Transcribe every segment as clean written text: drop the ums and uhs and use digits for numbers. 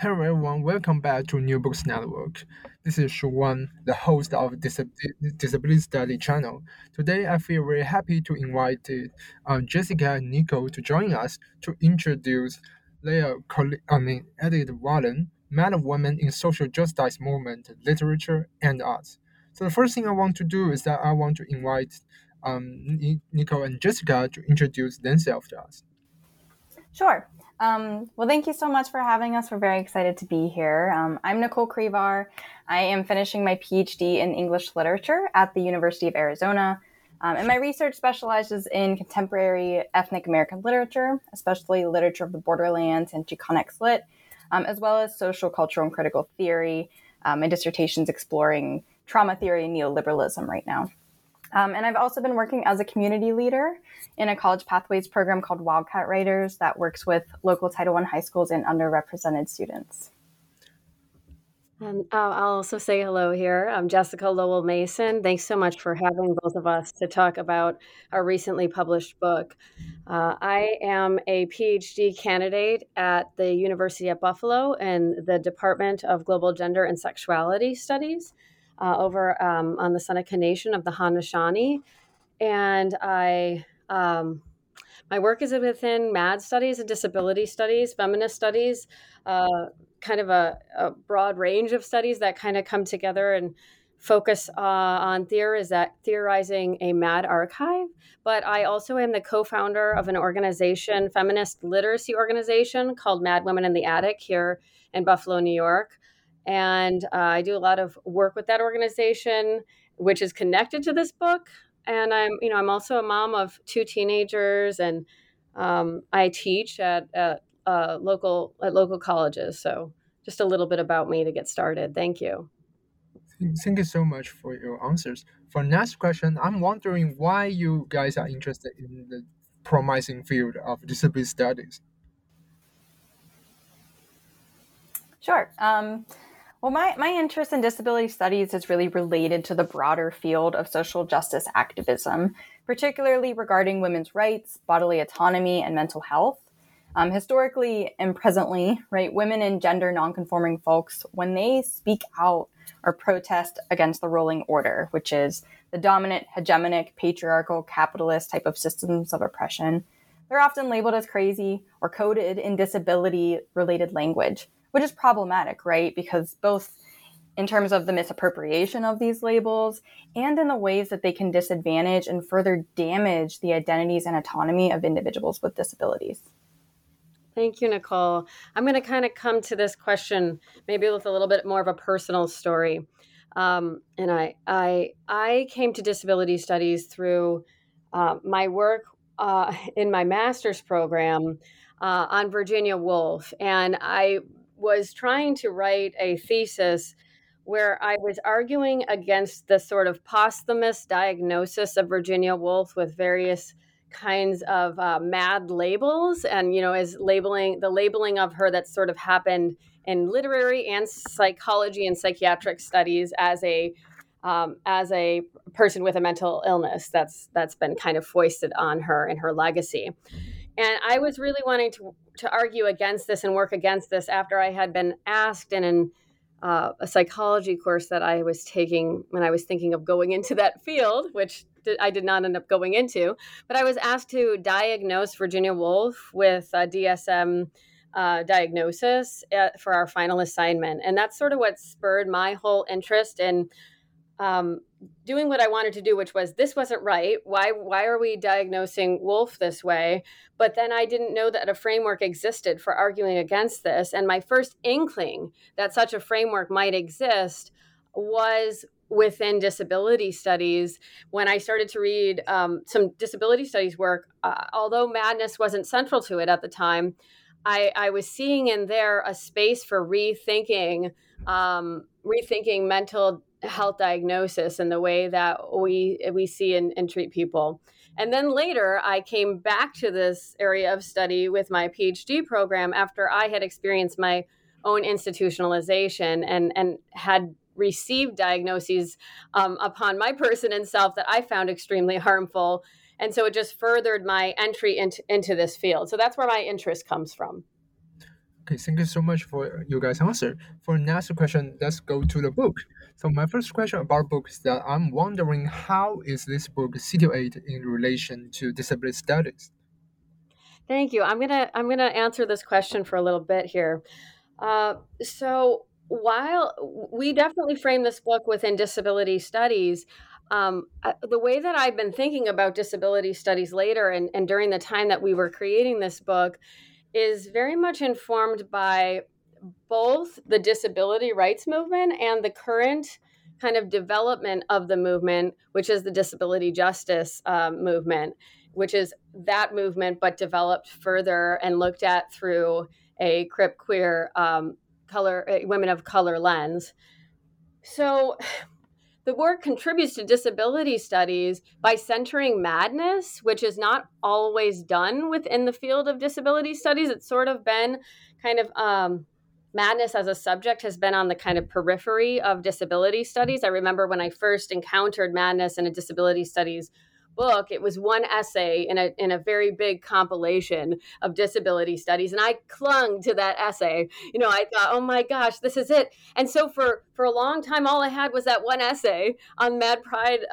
Hello everyone, welcome back to New Books Network. This is Shu Wan, the host of Disability Study Channel. Today I feel very happy to invite Jessica and Nicole to join us to introduce their edited volume, Madwomen in Social Justice Movement, Literature, and Art. So the first thing I want to do is that I want to invite Nicole and Jessica to introduce themselves to us. Sure. Well, thank you so much for having us. We're very excited to be here. I'm Nicole Crevar. I am finishing my PhD in English literature at the University of Arizona. And my research specializes in contemporary ethnic American literature, especially literature of the borderlands and Chicanx lit, as well as social, cultural, and critical theory. My dissertation's exploring trauma theory and neoliberalism right now. And I've also been working as a community leader in a college pathways program called Wildcat Writers that works with local Title I high schools and underrepresented students. And I'll also say hello here. I'm Jessica Lowell Mason. Thanks so much for having both of us to talk about our recently published book. I am a PhD candidate at the University at Buffalo in the Department of Global Gender and Sexuality Studies. Over on the Seneca Nation of the Haudenosaunee. And my work is within MAD studies and disability studies, feminist studies, kind of a broad range of studies that kind of come together and focus on theorizing a MAD archive. But I also am the co-founder of an organization, feminist literacy organization called Mad Women in the Attic here in Buffalo, New York. And I do a lot of work with that organization, which is connected to this book. And I'm also a mom of two teenagers, and I teach at local colleges. So just a little bit about me to get started. Thank you. Thank you so much for your answers. For next question, I'm wondering why you guys are interested in the promising field of disability studies. Sure. Well, my interest in disability studies is really related to the broader field of social justice activism, particularly regarding women's rights, bodily autonomy, and mental health. Historically and presently, right, women and gender nonconforming folks, when they speak out or protest against the ruling order, which is the dominant, hegemonic, patriarchal, capitalist type of systems of oppression, they're often labeled as crazy or coded in disability-related language, which is problematic, right? Because both in terms of the misappropriation of these labels and in the ways that they can disadvantage and further damage the identities and autonomy of individuals with disabilities. Thank you, Nicole. I'm going to kind of come to this question maybe with a little bit more of a personal story. And I came to disability studies through my work in my master's program on Virginia Woolf. And I was trying to write a thesis where I was arguing against the sort of posthumous diagnosis of Virginia Woolf with various kinds of MAD labels, and as labeling of her that sort of happened in literary and psychology and psychiatric studies as a person with a mental illness that's been kind of foisted on her in her legacy. And I was really wanting to argue against this and work against this after I had been asked in a psychology course that I was taking when I was thinking of going into that field, which I did not end up going into. But I was asked to diagnose Virginia Woolf with DSM diagnosis for our final assignment. And that's sort of what spurred my whole interest in doing what I wanted to do, which was, this wasn't right. Why are we diagnosing Woolf this way? But then I didn't know that a framework existed for arguing against this. And my first inkling that such a framework might exist was within disability studies, when I started to read some disability studies work. Although madness wasn't central to it at the time, I was seeing in there a space for rethinking mental health diagnosis and the way that we see and treat people. And then later, I came back to this area of study with my PhD program after I had experienced my own institutionalization and had received diagnoses upon my person and self that I found extremely harmful. And so it just furthered my entry into this field. So that's where my interest comes from. Okay, thank you so much for you guys' answer. For next question, let's go to the book. So my first question about books that I'm wondering, how is this book situated in relation to disability studies? Thank you. I'm gonna answer this question for a little bit here. So while we definitely frame this book within disability studies, the way that I've been thinking about disability studies later and during the time that we were creating this book is very much informed by both the disability rights movement and the current kind of development of the movement, which is the disability justice movement, which is that movement, but developed further and looked at through a CRIP queer women of color lens. So the work contributes to disability studies by centering madness, which is not always done within the field of disability studies. It's sort of been kind of madness as a subject has been on the kind of periphery of disability studies. I remember when I first encountered madness in a disability studies book, it was one essay in a very big compilation of disability studies. And I clung to that essay. You know, I thought, oh my gosh, this is it. And so for a long time, all I had was that one essay on Mad Pride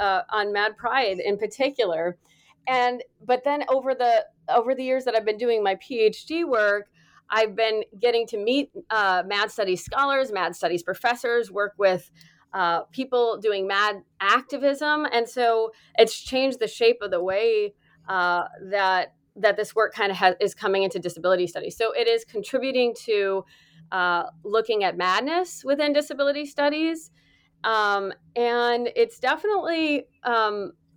in particular. But then over the years that I've been doing my PhD work, I've been getting to meet Mad Studies scholars, Mad Studies professors, work with people doing mad activism. And so it's changed the shape of the way that this work kind of is coming into disability studies. So it is contributing to looking at madness within disability studies. And it's definitely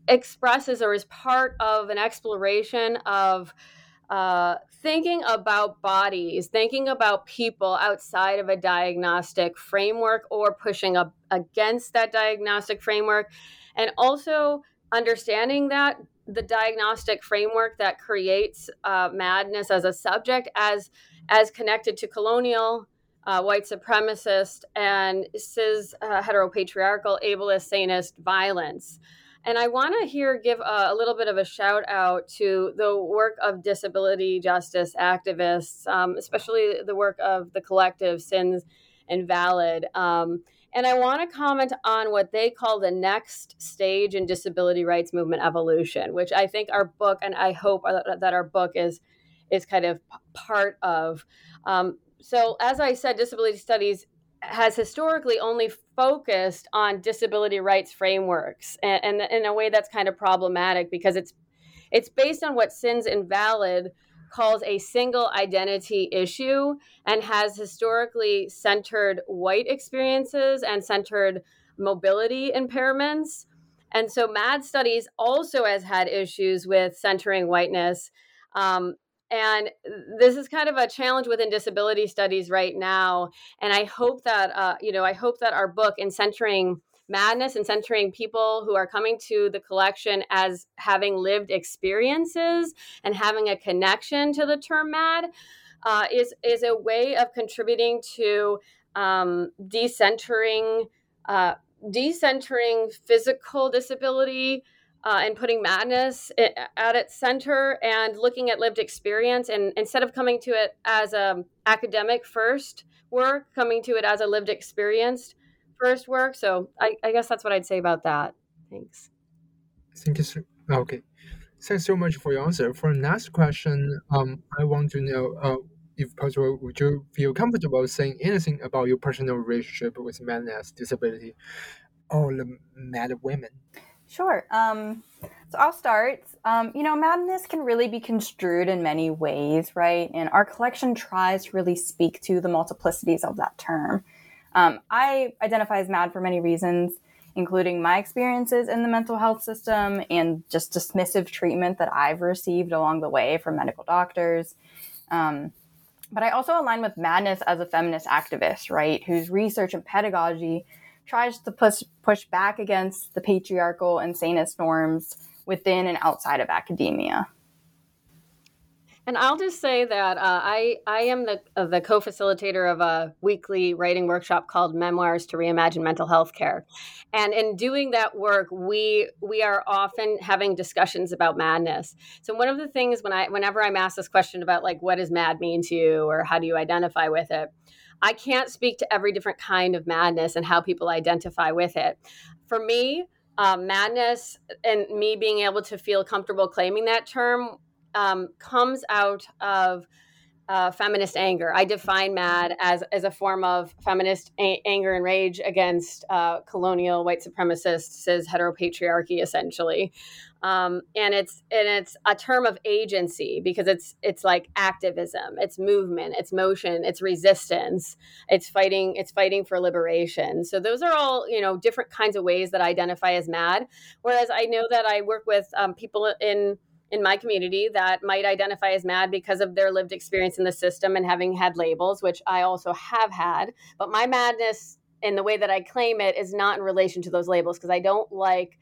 expresses or is part of an exploration of thinking about bodies, thinking about people outside of a diagnostic framework or pushing up against that diagnostic framework, and also understanding that the diagnostic framework that creates madness as a subject as connected to colonial, white supremacist, and cis heteropatriarchal, ableist, sanist violence. And I want to here give a little bit of a shout out to the work of disability justice activists, especially the work of the collective Sins Invalid. And I want to comment on what they call the next stage in disability rights movement evolution, which I think our book, and I hope that our book is kind of part of. So as I said, disability studies has historically only focused on disability rights frameworks, and in a way that's kind of problematic because it's based on what Sins Invalid calls a single identity issue and has historically centered white experiences and centered mobility impairments. And so MAD Studies also has had issues with centering whiteness. And this is kind of a challenge within disability studies right now. And I hope that, our book, in centering madness and centering people who are coming to the collection as having lived experiences and having a connection to the term MAD, is a way of contributing to decentering physical disability, and putting madness at its center and looking at lived experience, and instead of coming to it as an academic first work, coming to it as a lived experience first work. So I guess that's what I'd say about that. Thanks. Thank you. Okay. Thanks so much for your answer. For the next question, I want to know if possible, would you feel comfortable saying anything about your personal relationship with madness, disability, or the mad women? Sure. So I'll start. Madness can really be construed in many ways, right? And our collection tries to really speak to the multiplicities of that term. I identify as mad for many reasons, including my experiences in the mental health system and just dismissive treatment that I've received along the way from medical doctors. But I also align with madness as a feminist activist, right, whose research and pedagogy tries to push back against the patriarchal and sanest norms within and outside of academia. And I'll just say that I am the co-facilitator of a weekly writing workshop called Memoirs to Reimagine Mental Health Care. And in doing that work, we are often having discussions about madness. So one of the things whenever I'm asked this question about like, what does mad mean to you or how do you identify with it? I can't speak to every different kind of madness and how people identify with it. For me, madness and me being able to feel comfortable claiming that term comes out of feminist anger. I define mad as a form of feminist anger and rage against colonial white supremacist cis heteropatriarchy, essentially. And it's a term of agency because it's like activism, it's movement, it's motion, it's resistance, it's fighting for liberation. So those are all, different kinds of ways that I identify as mad. Whereas I know that I work with people in my community that might identify as mad because of their lived experience in the system and having had labels, which I also have had. But my madness and the way that I claim it is not in relation to those labels because I don't want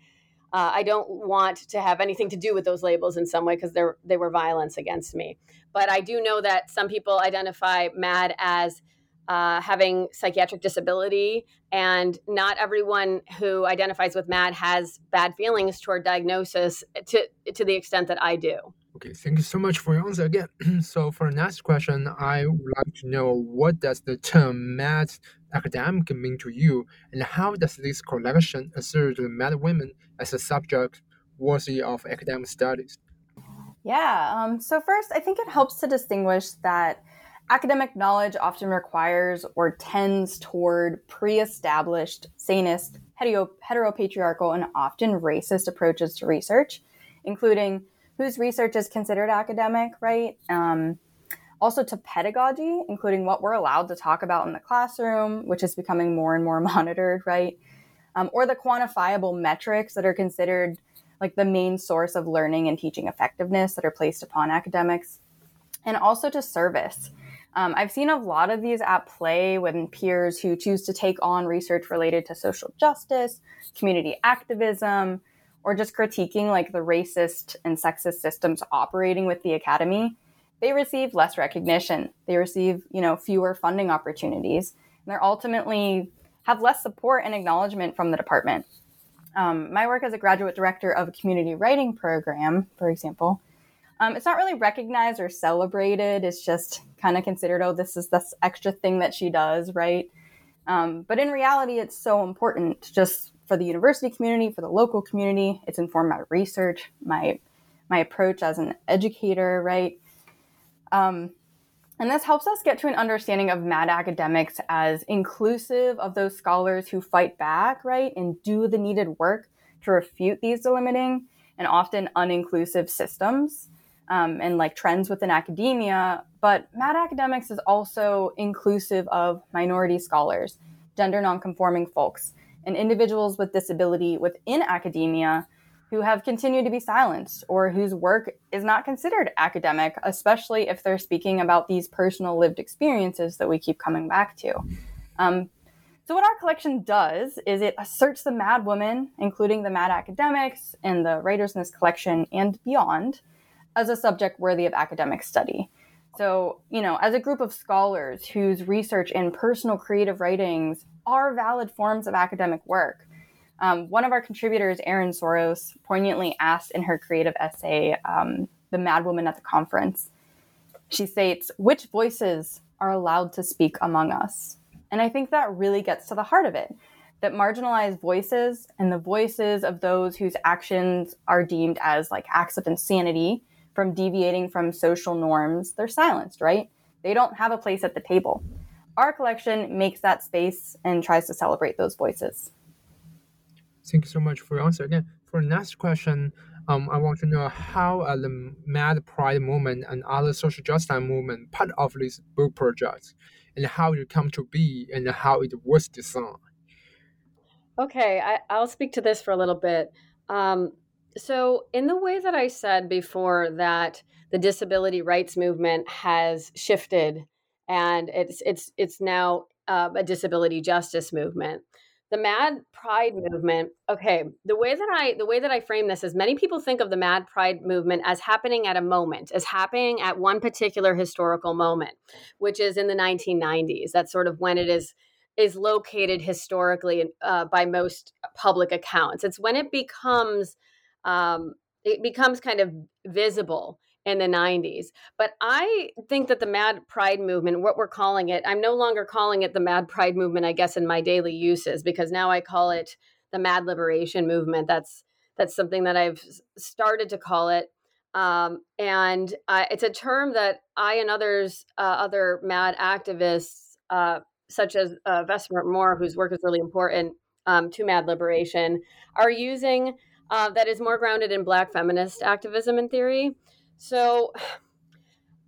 to have anything to do with those labels in some way because they were violence against me. But I do know that some people identify mad as having psychiatric disability, and not everyone who identifies with MAD has bad feelings toward diagnosis to the extent that I do. Okay, thank you so much for your answer again. So for the next question, I would like to know, what does the term MAD academic mean to you, and how does this collection assert the MAD women as a subject worthy of academic studies? Yeah, so first, I think it helps to distinguish that academic knowledge often requires or tends toward pre-established, sanest, heteropatriarchal, and often racist approaches to research, including whose research is considered academic, right? Also to pedagogy, including what we're allowed to talk about in the classroom, which is becoming more and more monitored, right? Or the quantifiable metrics that are considered like the main source of learning and teaching effectiveness that are placed upon academics, and also to service. I've seen a lot of these at play when peers who choose to take on research related to social justice, community activism, or just critiquing like the racist and sexist systems operating with the academy. They receive less recognition. They receive, fewer funding opportunities, and they're ultimately have less support and acknowledgement from the department. My work as a graduate director of a community writing program, for example, it's not really recognized or celebrated. It's just kind of considered, oh, this is this extra thing that she does, right? But in reality, it's so important just for the university community, for the local community. It's informed my research, my approach as an educator, right? And this helps us get to an understanding of MAD academics as inclusive of those scholars who fight back, right, and do the needed work to refute these delimiting and often uninclusive systems. And like trends within academia, but MAD academics is also inclusive of minority scholars, gender nonconforming folks, and individuals with disability within academia who have continued to be silenced or whose work is not considered academic, especially if they're speaking about these personal lived experiences that we keep coming back to. So what our collection does is it asserts the MAD women, including the MAD academics and the writers in this collection and beyond, as a subject worthy of academic study. So, as a group of scholars whose research and personal creative writings are valid forms of academic work. One of our contributors, Erin Soros, poignantly asked in her creative essay, The Madwoman at the Conference, she states, "Which voices are allowed to speak among us?" And I think that really gets to the heart of it, that marginalized voices and the voices of those whose actions are deemed as like acts of insanity from deviating from social norms, they're silenced, right? They don't have a place at the table. Our collection makes that space and tries to celebrate those voices. Thank you so much for your answer. Again, for the next question, I want to know how are the Mad Pride movement and other social justice movement part of this book project, and how it come to be, and how it was designed. Okay, I'll speak to this for a little bit. So in the way that I said before that the disability rights movement has shifted and it's now a disability justice movement. The Mad Pride movement, okay, the way that I frame this is many people think of the Mad Pride movement as happening at a moment, as happening at one particular historical moment, which is in the 1990s. That's sort of when it is located historically by most public accounts. It's when it becomes kind of visible in the 90s. But I think that the Mad Pride movement, what we're calling it, I'm no longer calling it the Mad Pride movement, I guess, in my daily uses, because now I call it the Mad Liberation movement. That's something that I've started to call it. And it's a term that I and others, other Mad activists, such as Vesper Moore, whose work is really important to Mad Liberation, are using that is more grounded in Black feminist activism and theory. So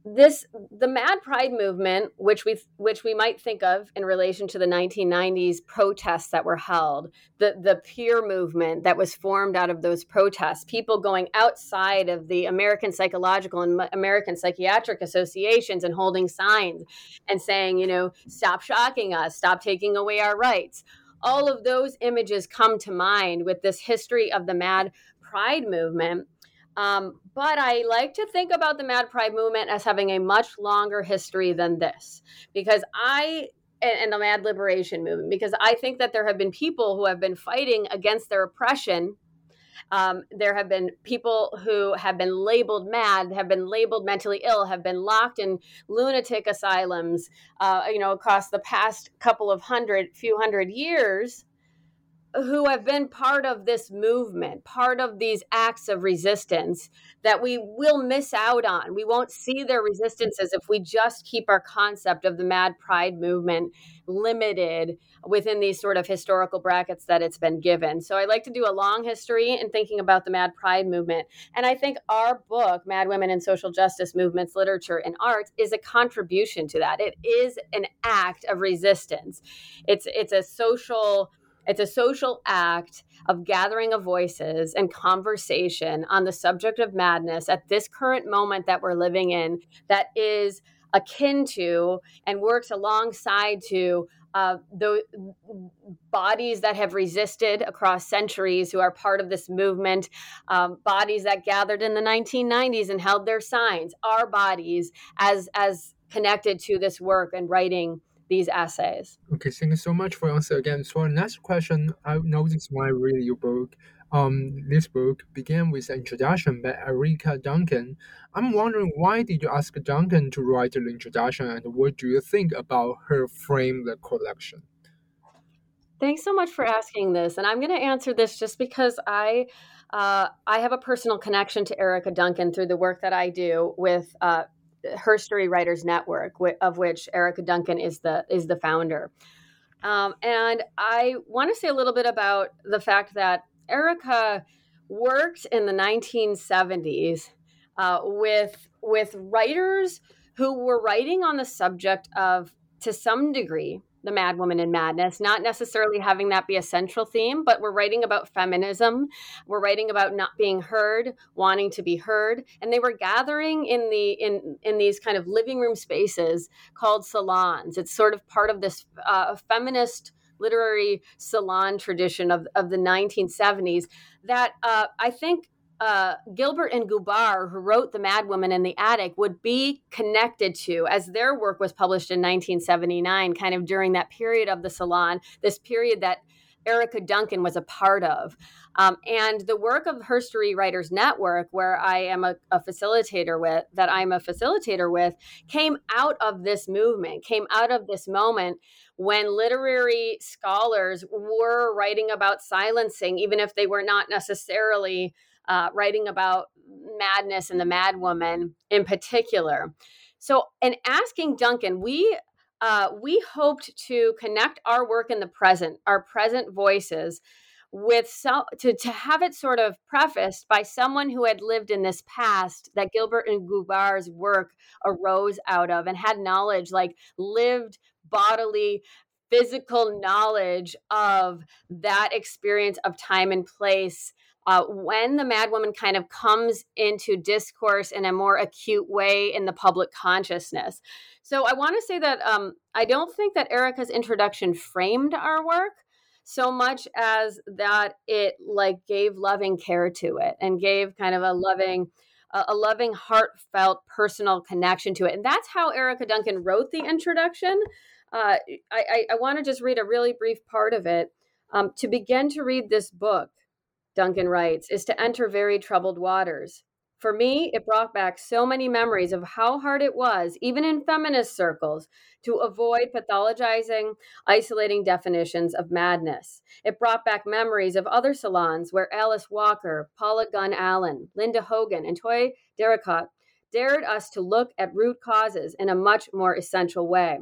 the Mad Pride movement, which we might think of in relation to the 1990s protests that were held, the peer movement that was formed out of those protests, people going outside of the American Psychological and American Psychiatric Associations and holding signs and saying, you know, stop shocking us, stop taking away our rights. All of those images come to mind with this history of the Mad Pride movement. But I like to think about the Mad Pride movement as having a much longer history than this, and the Mad Liberation movement, because I think that there have been people who have been fighting against their oppression. There have been people who have been labeled mad, have been labeled mentally ill, have been locked in lunatic asylums, across the past few hundred years, who have been part of this movement, part of these acts of resistance that we will miss out on. We won't see their resistances if we just keep our concept of the Mad Pride movement limited within these sort of historical brackets that it's been given. So I like to do a long history in thinking about the Mad Pride movement. And I think our book, Mad Women in Social Justice Movements, Literature, and Art, is a contribution to that. It is an act of resistance. It's a social act of gathering of voices and conversation on the subject of madness at this current moment that we're living in, that is akin to and works alongside to the bodies that have resisted across centuries, who are part of this movement, bodies that gathered in the 1990s and held their signs, our bodies as connected to this work and writing these essays. Okay, thank you so much for your answer again. So our next question, I noticed when I read your book, this book began with an introduction by Erika Duncan. I'm wondering, why did you ask Duncan to write the introduction, and what do you think about her frame the collection? Thanks so much for asking this. And I'm going to answer this just because I have a personal connection to Erika Duncan through the work that I do with Her Story Writers Network, of which Erika Duncan is the founder. And I want to say a little bit about the fact that Erika worked in the 1970s with writers who were writing on the subject of, to some degree, the Mad Woman in Madness, not necessarily having that be a central theme, but we're writing about feminism. We're writing about not being heard, wanting to be heard. And they were gathering in these kind of living room spaces called salons. It's sort of part of this feminist literary salon tradition of the 1970s that I think Gilbert and Gubar, who wrote The Madwoman in the Attic, would be connected to, as their work was published in 1979, kind of during that period of the salon, this period that Erika Duncan was a part of. And the work of Her Story Writers Network, where I am a facilitator with, came out of this movement, came out of this moment when literary scholars were writing about silencing, even if they were not necessarily writing about madness and the Mad Woman in particular. So in asking Duncan, we hoped to connect our work in the present, our present voices, with to have it sort of prefaced by someone who had lived in this past that Gilbert and Gubar's work arose out of and had knowledge, like lived bodily, physical knowledge of that experience of time and place. When the Madwoman kind of comes into discourse in a more acute way in the public consciousness. So I want to say that I don't think that Erika's introduction framed our work so much as that it like gave loving care to it and gave kind of a loving, heartfelt, personal connection to it. And that's how Erika Duncan wrote the introduction. I want to just read a really brief part of it. To begin to read this book, Duncan writes, is to enter very troubled waters. For me, it brought back so many memories of how hard it was, even in feminist circles, to avoid pathologizing, isolating definitions of madness. It brought back memories of other salons where Alice Walker, Paula Gunn-Allen, Linda Hogan, and Toye Derricotte dared us to look at root causes in a much more essential way.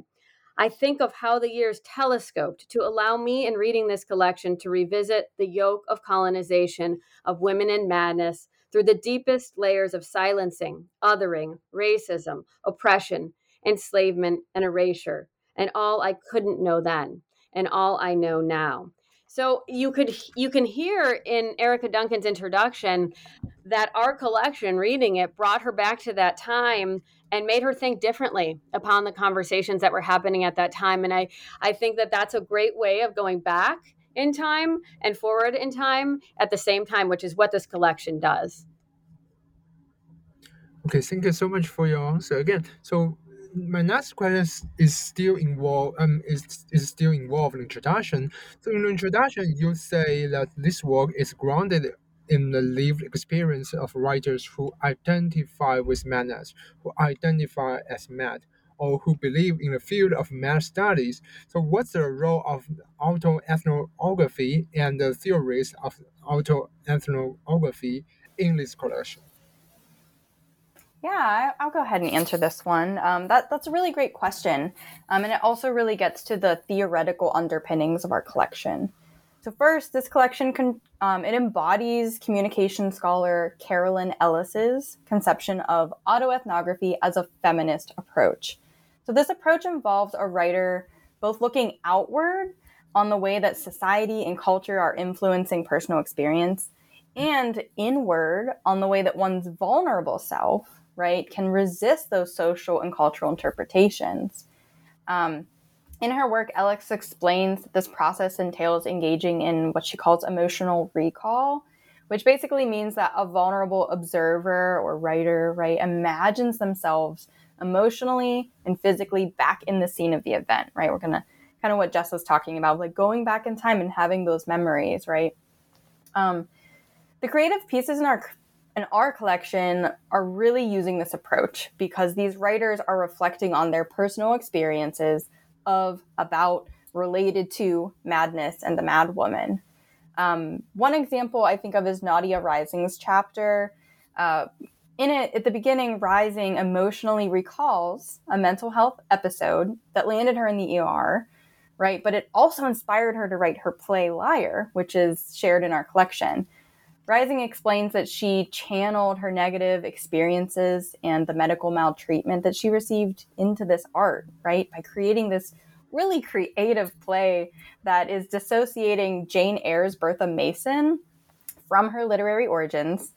I think of how the years telescoped to allow me in reading this collection to revisit the yoke of colonization of women in madness through the deepest layers of silencing, othering, racism, oppression, enslavement, and erasure, and all I couldn't know then, and all I know now. So you can hear in Erika Duncan's introduction that our collection, reading it, brought her back to that time and made her think differently upon the conversations that were happening at that time. And I think that that's a great way of going back in time and forward in time at the same time, which is what this collection does. Okay, thank you so much for your answer again. So my next question is still involved in introduction. So in the introduction, you say that this work is grounded in the lived experience of writers who identify with madness, who identify as mad, or who believe in the field of mad studies. So what's the role of autoethnography and the theories of autoethnography in this collection? Yeah, I'll go ahead and answer this one. That's a really great question. And it also really gets to the theoretical underpinnings of our collection. So first, this collection it embodies communication scholar Carolyn Ellis's conception of autoethnography as a feminist approach. So this approach involves a writer both looking outward on the way that society and culture are influencing personal experience, and inward on the way that one's vulnerable self, right, can resist those social and cultural interpretations. In her work, Ellis explains that this process entails engaging in what she calls emotional recall, which basically means that a vulnerable observer or writer, right, imagines themselves emotionally and physically back in the scene of the event, right? We're going to kind of what Jess was talking about, like going back in time and having those memories, right? The creative pieces in our collection are really using this approach because these writers are reflecting on their personal experiences of, about, related to madness and the Mad Woman. One example I think of is Nadia Rising's chapter. In it, at the beginning, Rising emotionally recalls a mental health episode that landed her in the ER, right? But it also inspired her to write her play Liar, which is shared in our collection. Rising explains that she channeled her negative experiences and the medical maltreatment that she received into this art, right? By creating this really creative play that is dissociating Jane Eyre's Bertha Mason from her literary origins.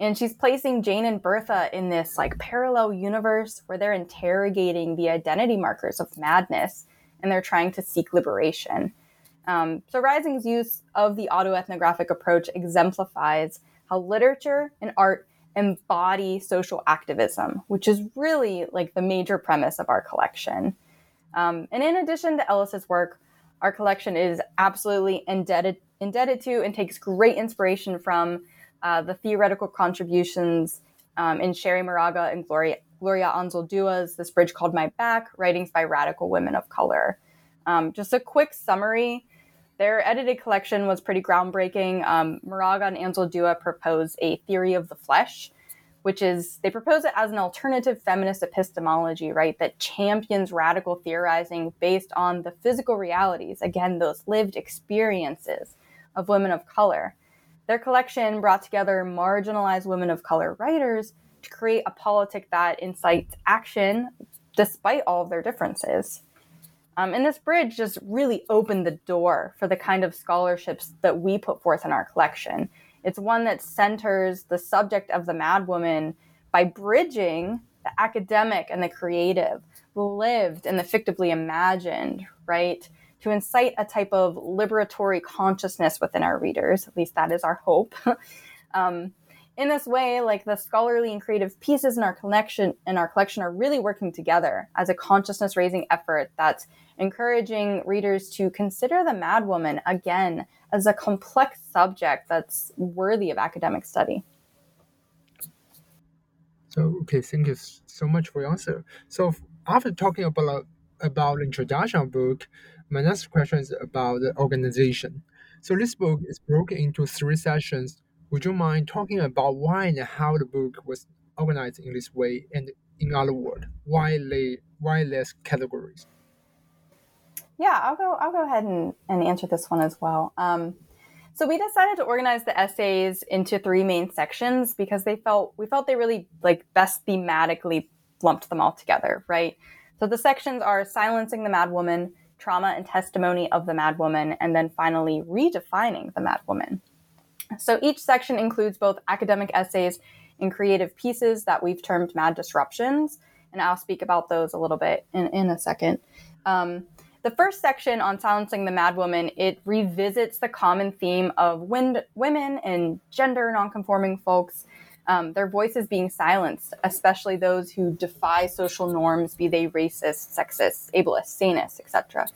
And she's placing Jane and Bertha in this like parallel universe where they're interrogating the identity markers of madness and they're trying to seek liberation. So Rising's use of the autoethnographic approach exemplifies how literature and art embody social activism, which is really like the major premise of our collection. And in addition to Ellis's work, our collection is absolutely indebted to and takes great inspiration from the theoretical contributions in Sherry Moraga and Gloria Anzaldúa's This Bridge Called My Back, writings by radical women of color. Just a quick summary. Their edited collection was pretty groundbreaking. Moraga and Anzaldúa propose a theory of the flesh, which is they propose it as an alternative feminist epistemology, right, that champions radical theorizing based on the physical realities, again, those lived experiences of women of color. Their collection brought together marginalized women of color writers to create a politic that incites action despite all of their differences. And this bridge just really opened the door for the kind of scholarships that we put forth in our collection. It's one that centers the subject of the Mad Woman by bridging the academic and the creative, the lived and the fictively imagined, right, to incite a type of liberatory consciousness within our readers. At least that is our hope. In this way, like, the scholarly and creative pieces in our collection are really working together as a consciousness-raising effort that's encouraging readers to consider the Mad Woman, again, as a complex subject that's worthy of academic study. So, okay, thank you so much for your answer. So after talking about introduction of book, my next question is about the organization. So this book is broken into three sessions. Would you mind talking about why and how the book was organized in this way, and in other words, why less categories? Yeah, I'll go ahead and answer this one as well. So we decided to organize the essays into three main sections because we felt they really, like, best thematically lumped them all together, right? So the sections are Silencing the Mad Woman, Trauma and Testimony of the Mad Woman, and then finally Redefining the Mad Woman. So each section includes both academic essays and creative pieces that we've termed Mad Disruptions, and I'll speak about those a little bit in a second. The first section on Silencing the Mad Woman, it revisits the common theme of women and gender nonconforming folks, their voices being silenced, especially those who defy social norms, be they racist, sexist, ableist, sanist, etc.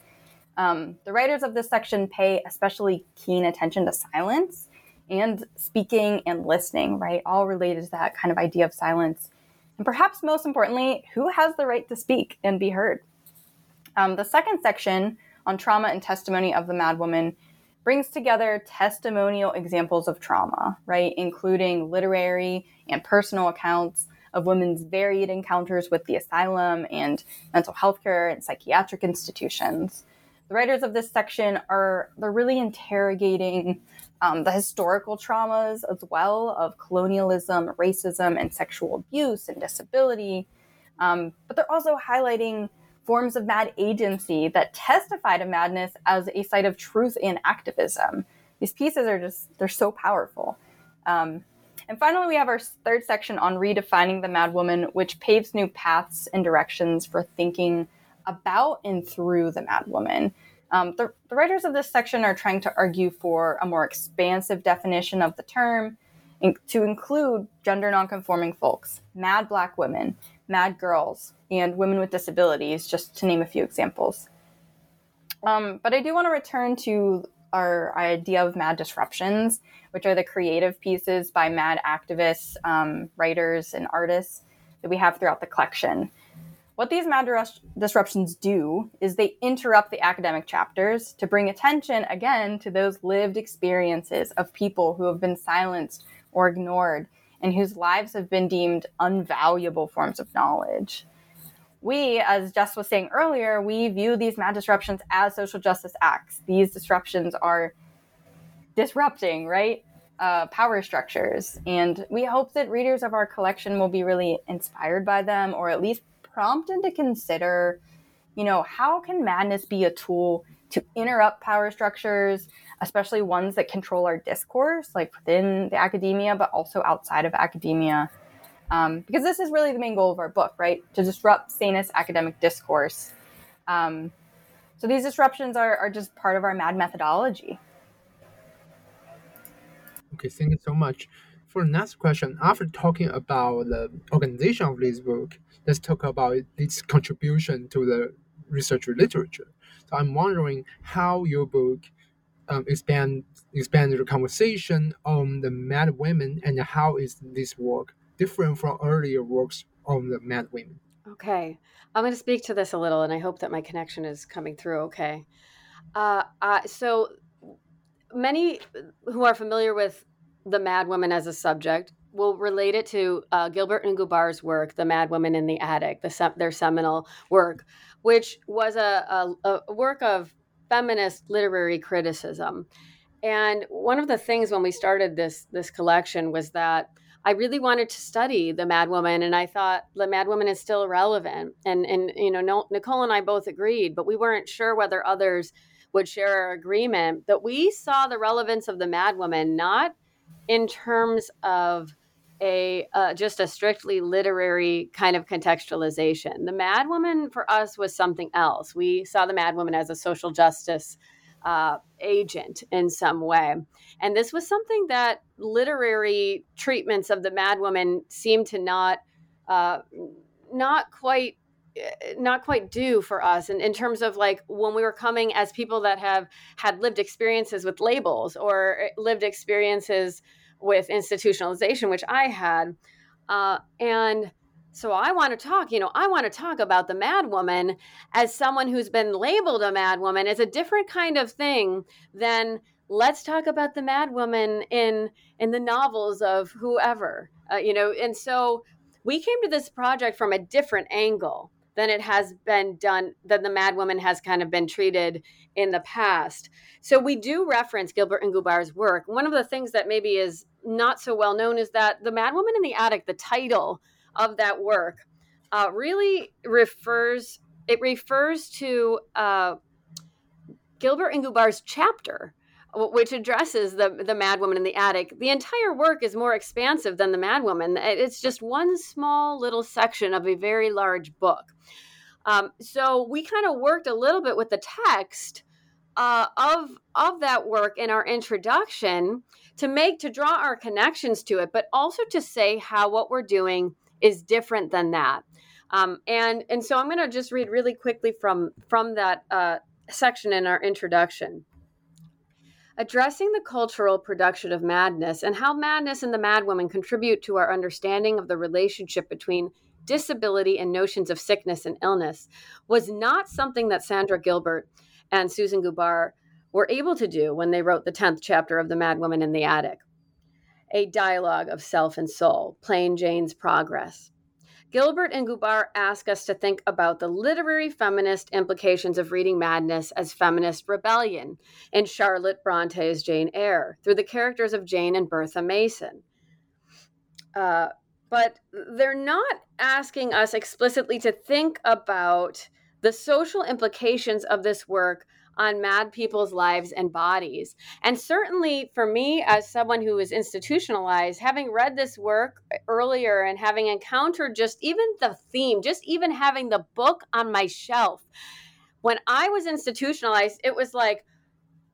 The writers of this section pay especially keen attention to silence and speaking and listening, right? All related to that kind of idea of silence. And perhaps most importantly, who has the right to speak and be heard? The second section on Trauma and Testimony of the Mad Woman brings together testimonial examples of trauma, right? Including literary and personal accounts of women's varied encounters with the asylum and mental health care and psychiatric institutions. The writers of this section they're really interrogating the historical traumas as well of colonialism, racism, and sexual abuse and disability. But they're also highlighting forms of mad agency that testify to madness as a site of truth and activism. These pieces are they're so powerful. And finally, we have our third section on Redefining the Mad Woman, which paves new paths and directions for thinking about and through the Mad Woman. The writers of this section are trying to argue for a more expansive definition of the term to include gender nonconforming folks, mad Black women, mad girls, and women with disabilities, just to name a few examples. But I do want to return to our idea of Mad Disruptions, which are the creative pieces by mad activists, writers, and artists that we have throughout the collection. What these Mad Disruptions do is they interrupt the academic chapters to bring attention, again, to those lived experiences of people who have been silenced or ignored and whose lives have been deemed unvaluable forms of knowledge. We, as Jess was saying earlier, we view these Mad Disruptions as social justice acts. These disruptions are disrupting, right? Power structures. And we hope that readers of our collection will be really inspired by them, or at least prompted to consider, how can madness be a tool to interrupt power structures, especially ones that control our discourse, like within the academia, but also outside of academia. Because this is really the main goal of our book, right? To disrupt sanest academic discourse. So these disruptions are just part of our MAD methodology. Okay, thank you so much. For the next question, after talking about the organization of this book, let's talk about its contribution to the research literature. So I'm wondering how your book expanded the conversation on the Mad Women, and how is this work different from earlier works on the Mad Women? Okay, I'm going to speak to this a little, and I hope that my connection is coming through okay. So many who are familiar with the Mad Woman as a subject We'll relate it to Gilbert and Gubar's work, The Madwoman in the Attic, their seminal work, which was a work of feminist literary criticism. And one of the things when we started this collection was that I really wanted to study the Madwoman, and I thought the Madwoman is still relevant. And you know, Nicole and I both agreed, but we weren't sure whether others would share our agreement that we saw the relevance of the Madwoman not in terms of just a strictly literary kind of contextualization. The Madwoman for us was something else. We saw the Madwoman as a social justice agent in some way. And this was something that literary treatments of the Madwoman seemed to not quite do for us. And in terms of like when we were coming as people that have had lived experiences with labels or lived experiences with institutionalization, which I had. And so I want to talk about the Madwoman as someone who's been labeled a Madwoman as a different kind of thing than let's talk about the Madwoman in the novels of whoever, you know. And so we came to this project from a different angle than it has been done, than the Madwoman has kind of been treated in the past. So we do reference Gilbert and Gubar's work. One of the things that maybe is not so well known is that the Madwoman in the Attic, the title of that work, refers to Gilbert and Gubar's chapter, which addresses the Madwoman in the Attic. The entire work is more expansive than the Madwoman. It's just one small little section of a very large book. So we kind of worked a little bit with the text of that work in our introduction to draw our connections to it, but also to say how what we're doing is different than that. And so I'm going to just read really quickly from that section in our introduction. Addressing the cultural production of madness and how madness and the Madwoman contribute to our understanding of the relationship between disability and notions of sickness and illness was not something that Sandra Gilbert and Susan Gubar were able to do when they wrote the 10th chapter of The Madwoman in the Attic, a dialogue of self and soul, plain Jane's progress. Gilbert and Gubar ask us to think about the literary feminist implications of reading madness as feminist rebellion in Charlotte Bronte's Jane Eyre through the characters of Jane and Bertha Mason. But they're not asking us explicitly to think about the social implications of this work on mad people's lives and bodies. And certainly for me, as someone who is institutionalized, having read this work earlier and having encountered just even the theme, just even having the book on my shelf, when I was institutionalized, it was like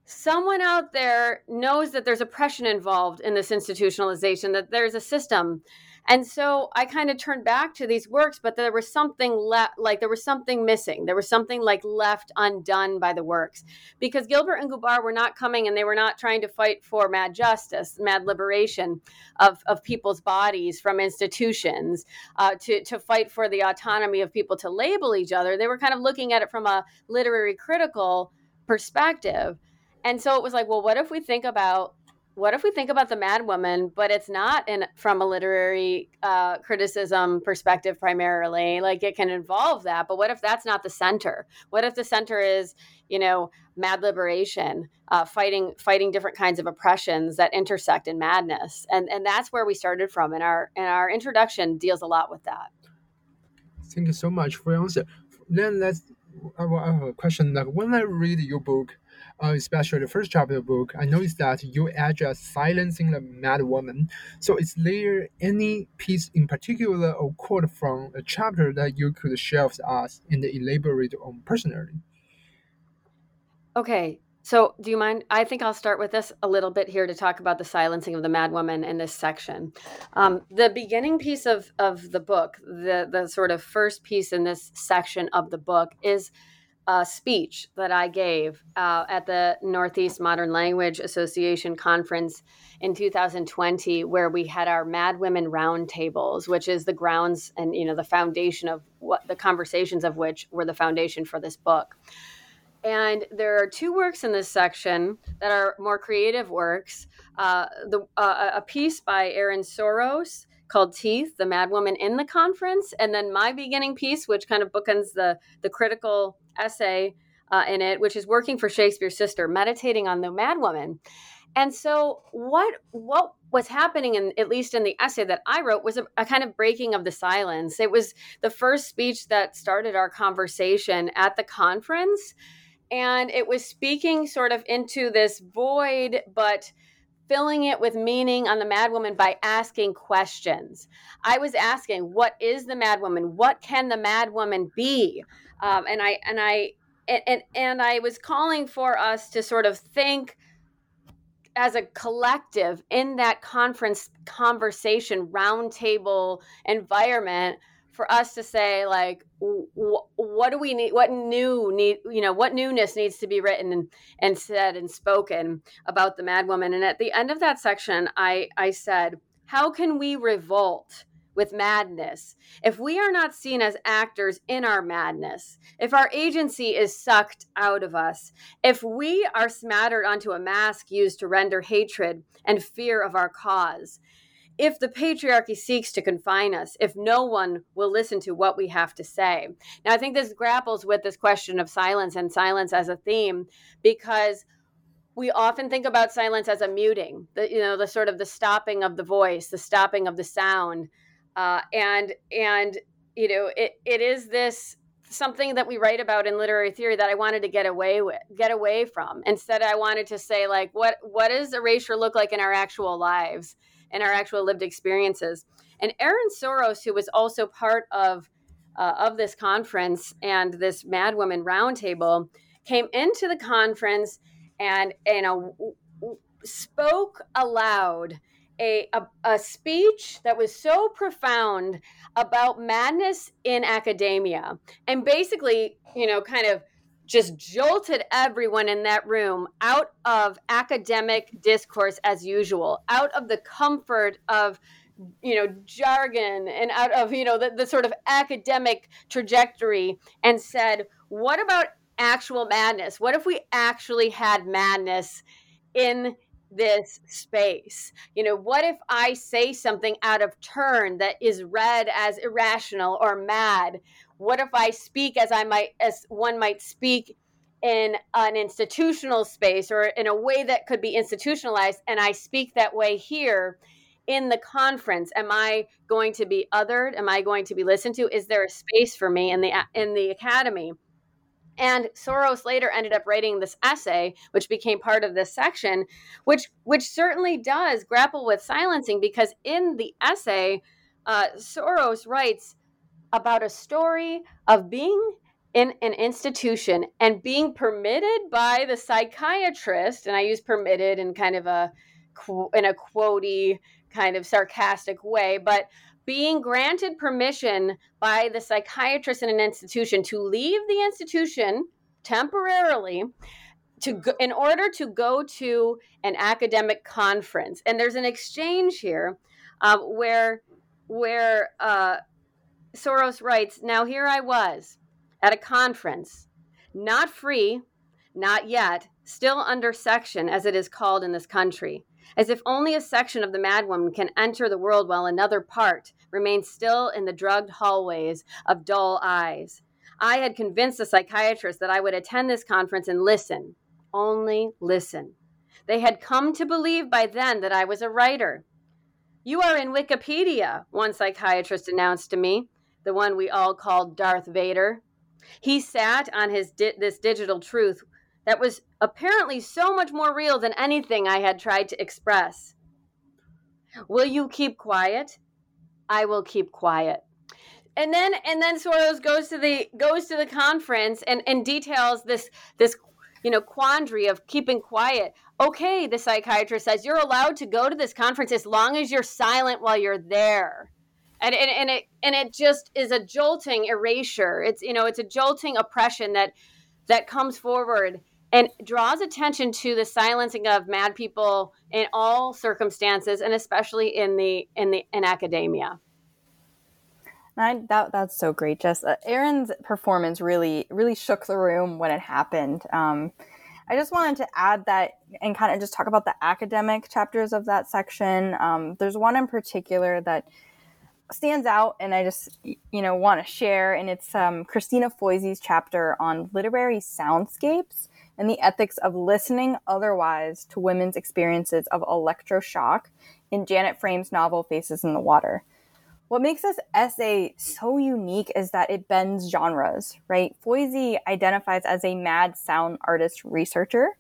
someone out there knows that there's oppression involved in this institutionalization, that there's a system. And so I kind of turned back to these works, but there was something there was something missing. There was something like left undone by the works, because Gilbert and Gubar were not coming and they were not trying to fight for mad justice, mad liberation of people's bodies from institutions, to fight for the autonomy of people to label each other. They were kind of looking at it from a literary critical perspective. And so it was like, well, what if we think about the Madwoman, but it's not from a literary criticism perspective primarily, like it can involve that, but what if that's not the center? What if the center is, you know, mad liberation, fighting different kinds of oppressions that intersect in madness? And that's where we started from, and our introduction deals a lot with that. Thank you so much for your answer. Then I have a question. Like, when I read your book, especially the first chapter of the book, I noticed that you address silencing the Madwoman. So is there any piece in particular or quote from a chapter that you could share with us and elaborate on personally? Okay, so do you mind? I think I'll start with this a little bit here to talk about the silencing of the Madwoman in this section. The beginning piece of the book, the sort of first piece in this section of the book, is a speech that I gave at the Northeast Modern Language Association conference in 2020, where we had our Mad Women Roundtables, which is the grounds and, you know, the foundations of which were the foundation for this book. And there are two works in this section that are more creative works. A piece by Erin Soros called Teeth, The Madwoman in the Conference, and then my beginning piece, which kind of bookends the critical essay in it, which is Working for Shakespeare's Sister, Meditating on the Madwoman. And so what was happening, in, at least in the essay that I wrote, was a kind of breaking of the silence. It was the first speech that started our conversation at the conference, and it was speaking sort of into this void, but filling it with meaning on the madwoman by asking questions. I was asking, what is the madwoman? What can the madwoman be? And I was calling for us to sort of think as a collective in that conference conversation roundtable environment, for us to say, like, what do we need? What newness needs to be written and said and spoken about the madwoman? And at the end of that section, I said, how can we revolt with madness if we are not seen as actors in our madness, if our agency is sucked out of us, if we are smattered onto a mask used to render hatred and fear of our cause, if the patriarchy seeks to confine us, if no one will listen to what we have to say? Now, I think this grapples with this question of silence and silence as a theme, because we often think about silence as a muting, the sort of the stopping of the voice, the stopping of the sound. It is this something that we write about in literary theory that I wanted to get away from. Instead, I wanted to say, like, what does erasure look like in our actual lives, in our actual lived experiences? And Erin Soros, who was also part of this conference and this Madwoman Roundtable, came into the conference and spoke aloud a speech that was so profound about madness in academia, and basically, kind of just jolted everyone in that room out of academic discourse as usual, out of the comfort of, jargon, and out of, the sort of academic trajectory, and said, what about actual madness? What if we actually had madness in this space? What if I say something out of turn that is read as irrational or mad? What if I speak as one might speak in an institutional space, or in a way that could be institutionalized, and I speak that way here in the conference? Am I going to be othered? Am I going to be listened to? Is there a space for me in the academy? And Soros later ended up writing this essay, which became part of this section, which certainly does grapple with silencing, because in the essay, Soros writes about a story of being in an institution and being permitted by the psychiatrist, and I use permitted in kind of a quotey kind of sarcastic way, but being granted permission by the psychiatrist in an institution to leave the institution temporarily in order to go to an academic conference. And there's an exchange here where Soros writes, now here I was at a conference, not free, not yet, still under section, as it is called in this country. As if only a section of the madwoman can enter the world while another part remains still in the drugged hallways of dull eyes. I had convinced the psychiatrist that I would attend this conference and listen, only listen. They had come to believe by then that I was a writer. You are in Wikipedia, one psychiatrist announced to me, the one we all called Darth Vader. He sat on his this digital truth that was apparently so much more real than anything I had tried to express. Will you keep quiet? I will keep quiet. And then Soros goes to the conference and details this quandary of keeping quiet. Okay, the psychiatrist says, you're allowed to go to this conference as long as you're silent while you're there. And it just is a jolting erasure. It's a jolting oppression that comes forward and draws attention to the silencing of mad people in all circumstances, and especially in academia. That's so great, Jess. Erin's performance really shook the room when it happened. I just wanted to add that and kind of just talk about the academic chapters of that section. There's one in particular that stands out, and I just want to share, and it's Christina Foisey's chapter on literary soundscapes and the ethics of listening otherwise to women's experiences of electroshock in Janet Frame's novel Faces in the Water. What makes this essay so unique is that it bends genres, right? Foisey identifies as a mad sound artist researcher,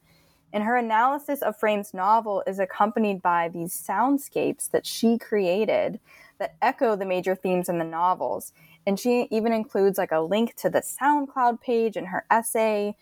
and her analysis of Frame's novel is accompanied by these soundscapes that she created that echo the major themes in the novels. And she even includes like a link to the SoundCloud page in her essay.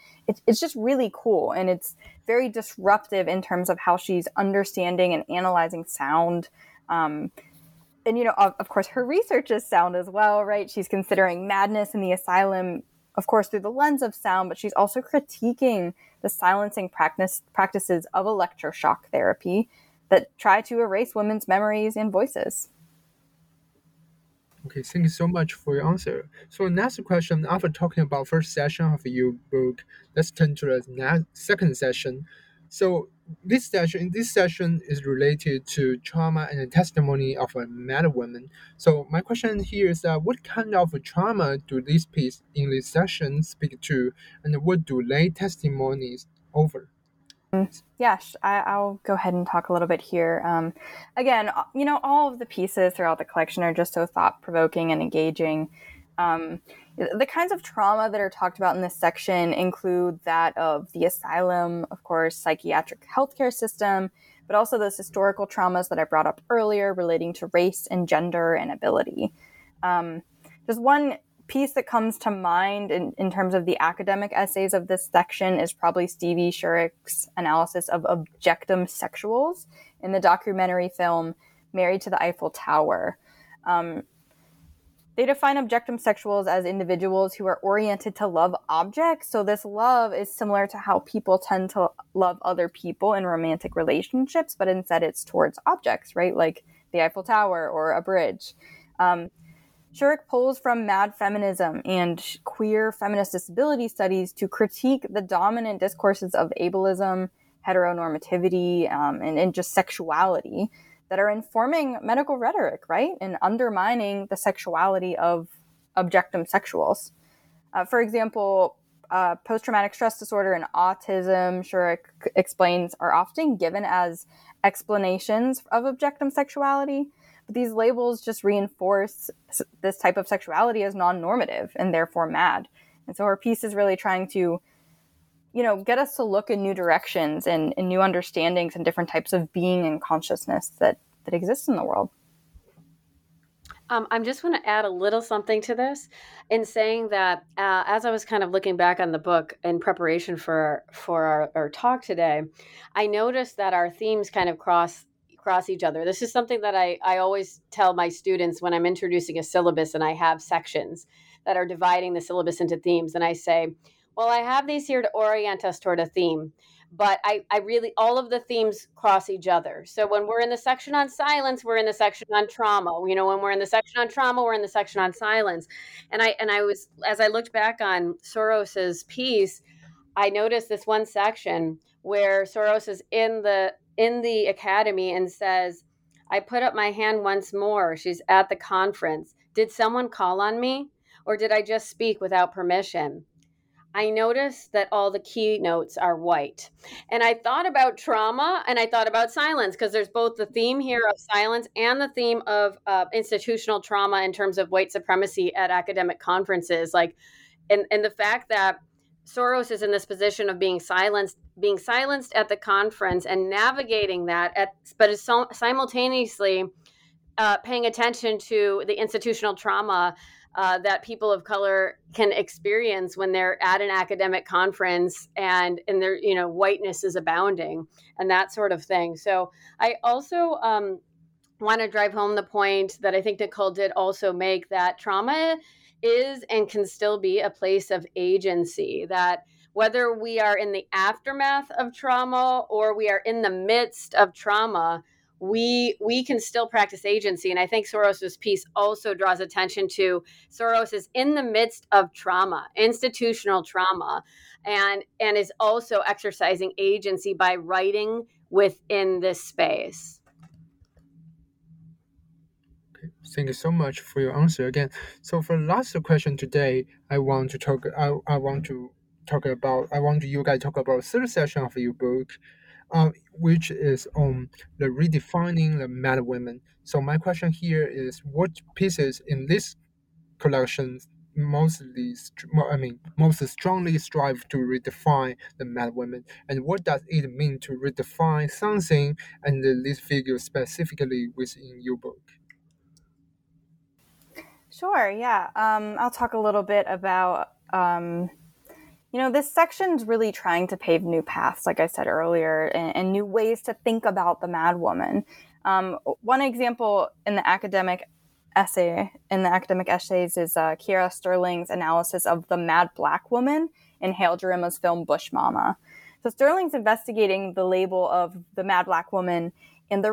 It's just really cool, and it's very disruptive in terms of how she's understanding and analyzing sound. And, of course, her research is sound as well, right? She's considering madness in the asylum, of course, through the lens of sound, but she's also critiquing the silencing practices of electroshock therapy that try to erase women's memories and voices. Okay, thank you so much for your answer. So next question, after talking about first session of your book, let's turn to the second session. So this session is related to trauma and the testimony of a mad woman. So my question here is that what kind of trauma do these pieces in this session speak to, and what do lay testimonies offer? Yes, I'll go ahead and talk a little bit here. Again, all of the pieces throughout the collection are just so thought-provoking and engaging. The kinds of trauma that are talked about in this section include that of the asylum, of course, psychiatric healthcare system, but also those historical traumas that I brought up earlier relating to race and gender and ability. There's one piece that comes to mind in terms of the academic essays of this section is probably Stevie Shurick's analysis of objectum sexuals in the documentary film Married to the Eiffel Tower. They define objectum sexuals as individuals who are oriented to love objects. So this love is similar to how people tend to love other people in romantic relationships, but instead it's towards objects, right? Like the Eiffel Tower or a bridge. Shurick pulls from Mad Feminism and queer feminist disability studies to critique the dominant discourses of ableism, heteronormativity, and just sexuality that are informing medical rhetoric, right? And undermining the sexuality of objectum sexuals. For example, post-traumatic stress disorder and autism, Shurick explains, are often given as explanations of objectum sexuality, but these labels just reinforce this type of sexuality as non-normative and therefore mad. And so her piece is really trying to get us to look in new directions and new understandings and different types of being and consciousness that exists in the world. I just want to add a little something to this in saying that as I was kind of looking back on the book in preparation for our talk today, I noticed that our themes kind of cross each other. This is something that I always tell my students when I'm introducing a syllabus and I have sections that are dividing the syllabus into themes. And I say, well, I have these here to orient us toward a theme, but I really, all of the themes cross each other. So when we're in the section on silence, we're in the section on trauma. When we're in the section on trauma, we're in the section on silence. And I was, as I looked back on Soros's piece, I noticed this one section where Soros is in the academy and says, "I put up my hand once more. She's at the conference. Did someone call on me, or did I just speak without permission?" I noticed that all the keynotes are white. And I thought about trauma and I thought about silence, because there's both the theme here of silence and the theme of institutional trauma in terms of white supremacy at academic conferences. And the fact that Soros is in this position of being silenced at the conference and navigating that, but is simultaneously paying attention to the institutional trauma that people of color can experience when they're at an academic conference and their whiteness is abounding and that sort of thing. So I also want to drive home the point that I think Nicole did also make, that trauma is and can still be a place of agency, that whether we are in the aftermath of trauma or we are in the midst of trauma, we can still practice agency. And I think Soros's piece also draws attention to Soros is in the midst of trauma, institutional trauma, and is also exercising agency by writing within this space. Thank you so much for your answer again. So for last question today, I want you guys to talk about third section of your book, which is on the redefining the Mad Women. So my question here is, what pieces in this collection most strongly strive to redefine the Mad Women, and what does it mean to redefine something and this figure specifically within your book? Sure, yeah. I'll talk a little bit about, this section's really trying to pave new paths, like I said earlier, and new ways to think about the Mad Woman. One example in the academic essays is Kiera Sterling's analysis of the Mad Black Woman in Hale Jarima's film Bush Mama. So Sterling's investigating the label of the Mad Black Woman and the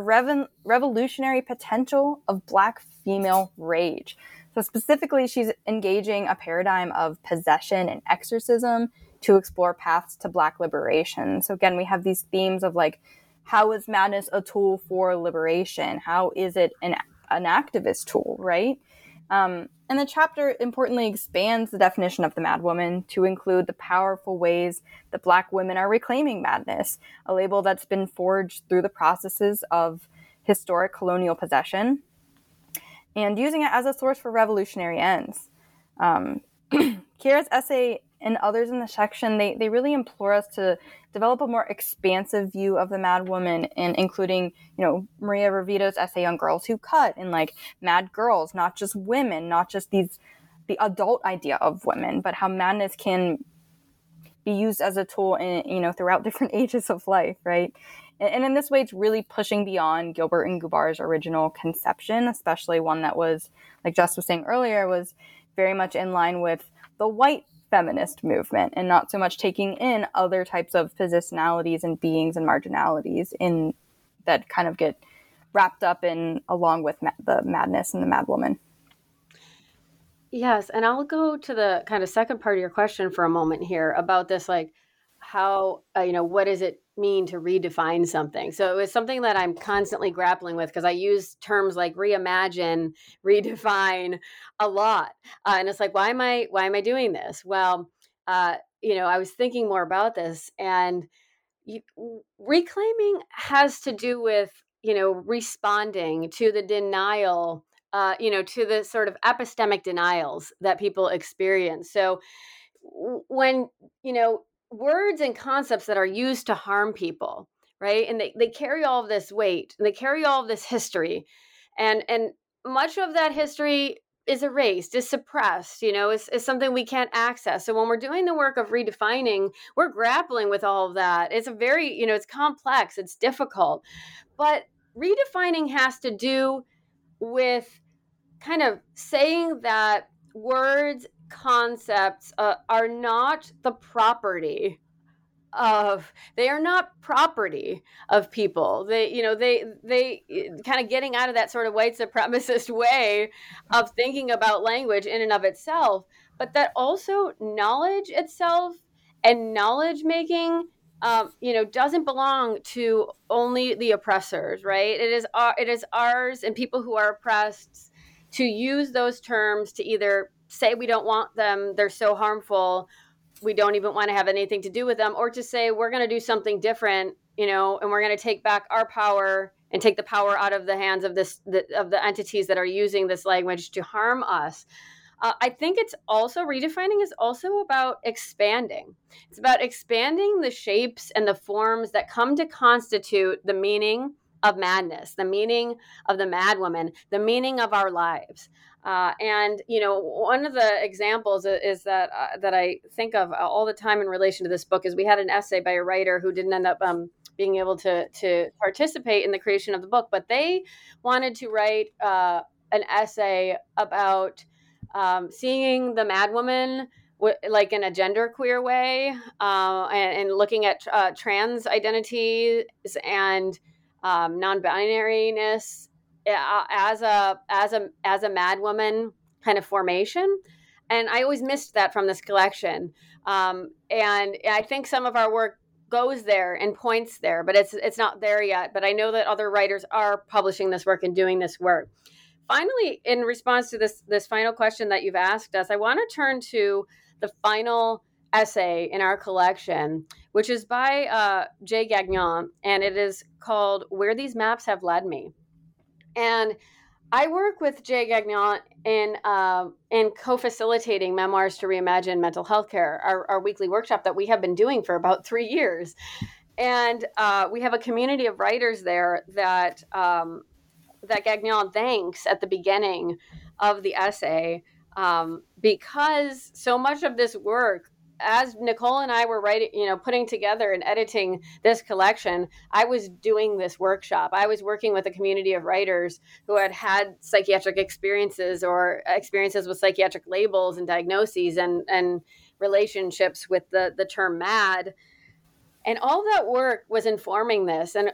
revolutionary potential of Black female rage. So specifically, she's engaging a paradigm of possession and exorcism to explore paths to Black liberation. So again, we have these themes of like, how is madness a tool for liberation? How is it an activist tool, right? And the chapter importantly expands the definition of the Mad Woman to include the powerful ways that Black women are reclaiming madness, a label that's been forged through the processes of historic colonial possession, and using it as a source for revolutionary ends. Kiera's essay and others in the section, they really implore us to develop a more expansive view of the Mad Woman, and including, Maria Ravito's essay on Girls Who Cut, and like mad girls, not just women, not just the adult idea of women, but how madness can be used as a tool in, throughout different ages of life, right? And in this way, it's really pushing beyond Gilbert and Gubar's original conception, especially one that was, like Jess was saying earlier, was very much in line with the white feminist movement, and not so much taking in other types of positionalities and beings and marginalities in that kind of get wrapped up in along with the madness and the Mad Woman. Yes, and I'll go to the kind of second part of your question for a moment here about this, like how, what does it mean to redefine something? So it was something that I'm constantly grappling with, because I use terms like reimagine, redefine a lot. And it's like, why am I doing this? Well, I was thinking more about this, and reclaiming has to do with, responding to the denial, to the sort of epistemic denials that people experience. So when, words and concepts that are used to harm people, right? And they carry all of this weight, and they carry all of this history. And much of that history is erased, is suppressed, is something we can't access. So when we're doing the work of redefining, we're grappling with all of that. It's a very, it's complex, it's difficult. But redefining has to do with kind of saying that words, concepts are not the property of, they are not property of people. They kind of getting out of that sort of white supremacist way of thinking about language in and of itself, but that also knowledge itself and knowledge making, doesn't belong to only the oppressors, right? It is ours and people who are oppressed to use those terms to either say we don't want them, they're so harmful, we don't even want to have anything to do with them, or to say we're going to do something different, and we're going to take back our power and take the power out of the hands of the entities that are using this language to harm us. I think it's also, redefining is also about expanding. It's about expanding the shapes and the forms that come to constitute the meaning of madness, the meaning of the Mad Woman, the meaning of our lives. One of the examples is that I think of all the time in relation to this book is we had an essay by a writer who didn't end up being able to participate in the creation of the book, but they wanted to write an essay about seeing the Mad Woman like in a genderqueer way, and looking at trans identities and non-binariness as a mad woman kind of formation. And I always missed that from this collection. And I think some of our work goes there and points there, but it's not there yet. But I know that other writers are publishing this work and doing this work. Finally, in response to this final question that you've asked us, I want to turn to the final essay in our collection, which is by Jay Gagnon, and it is called Where These Maps Have Led Me. And I work with Jay Gagnon in co-facilitating Memoirs to Reimagine Mental Health Care, our weekly workshop that we have been doing for about 3 years. And we have a community of writers there that Gagnon thanks at the beginning of the essay, because so much of this work, as Nicole and I were writing, putting together and editing this collection, I was doing this workshop. I was working with a community of writers who had psychiatric experiences or experiences with psychiatric labels and diagnoses and relationships with the term MAD. And all that work was informing this. And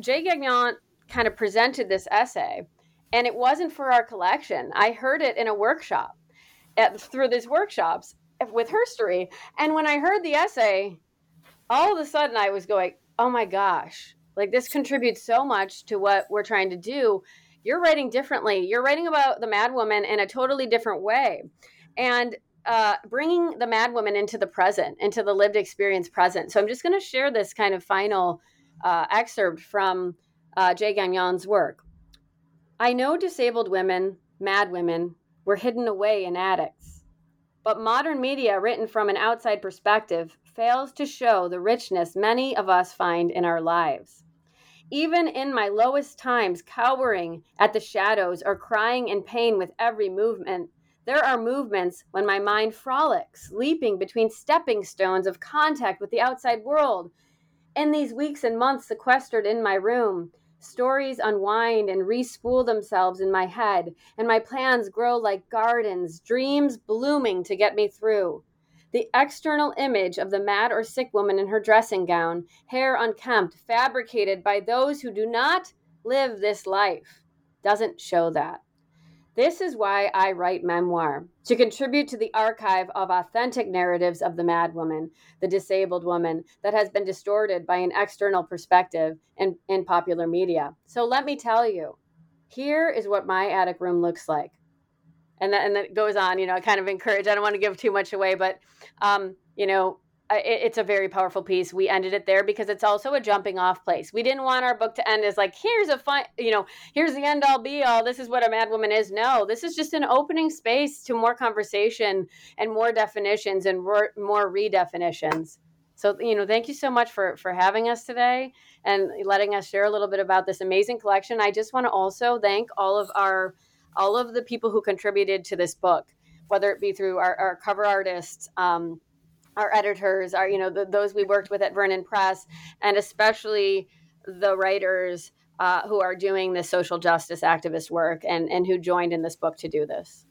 Jay Gagnon kind of presented this essay, and it wasn't for our collection. I heard it in a workshop through these workshops with Her Story. And when I heard the essay, all of a sudden I was going, oh my gosh, this contributes so much to what we're trying to do. You're writing differently. You're writing about the mad woman in a totally different way. And bringing the mad woman into the present, into the lived experience present. So I'm just going to share this kind of final excerpt from Jay Gagnon's work. I know disabled women, mad women, were hidden away in attics. But modern media written from an outside perspective fails to show the richness many of us find in our lives. Even in my lowest times, cowering at the shadows or crying in pain with every movement, there are movements when my mind frolics, leaping between stepping stones of contact with the outside world. In these weeks and months sequestered in my room, stories unwind and re-spool themselves in my head, and my plans grow like gardens, dreams blooming to get me through. The external image of the mad or sick woman in her dressing gown, hair unkempt, fabricated by those who do not live this life, doesn't show that. This is why I write memoir, to contribute to the archive of authentic narratives of the mad woman, the disabled woman, that has been distorted by an external perspective in popular media. So let me tell you, here is what my attic room looks like. And that goes on, I kind of encourage, I don't want to give too much away, but, it's a very powerful piece. We ended it there because it's also a jumping off place. We didn't want our book to end as here's the end all be all. This is what a mad woman is. No, this is just an opening space to more conversation and more definitions and more redefinitions. So, thank you so much for having us today and letting us share a little bit about this amazing collection. I just want to also thank all of the people who contributed to this book, whether it be through our cover artists, our editors, those we worked with at Vernon Press, and especially the writers who are doing this social justice activist work and who joined in this book to do this.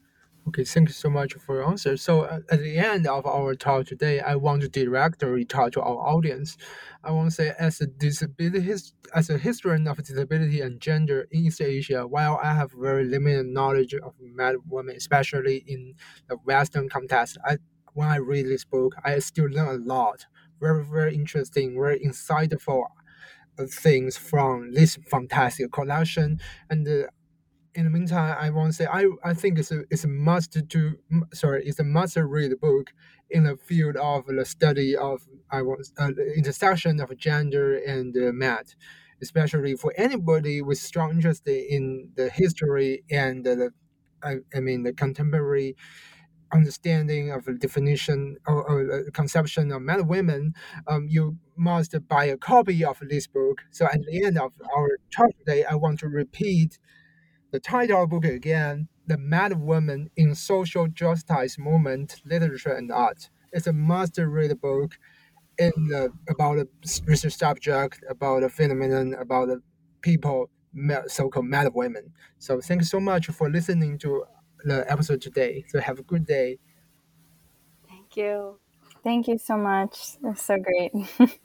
Okay, thank you so much for your answer. So at the end of our talk today, I want to directly talk to our audience. I want to say, as a historian of disability and gender in East Asia, while I have very limited knowledge of mad women, especially in the Western context, when I read this book, I still learn a lot. Very, very interesting, very insightful things from this fantastic collection. And in the meantime, I want to say I think it's a must-read book in the field of the study of intersection of gender and math, especially for anybody with strong interest in the history and the contemporary understanding of the definition or conception of mad women. You must buy a copy of this book. So at the end of our talk today, I want to repeat the title of the book again, The Madwomen in Social Justice Movements, Literature, and Art. It's a must-read book about a research subject, about a phenomenon, about the people, so-called mad women. So thank you so much for listening to the episode today. So have a good day. Thank you. Thank you so much. That's so great.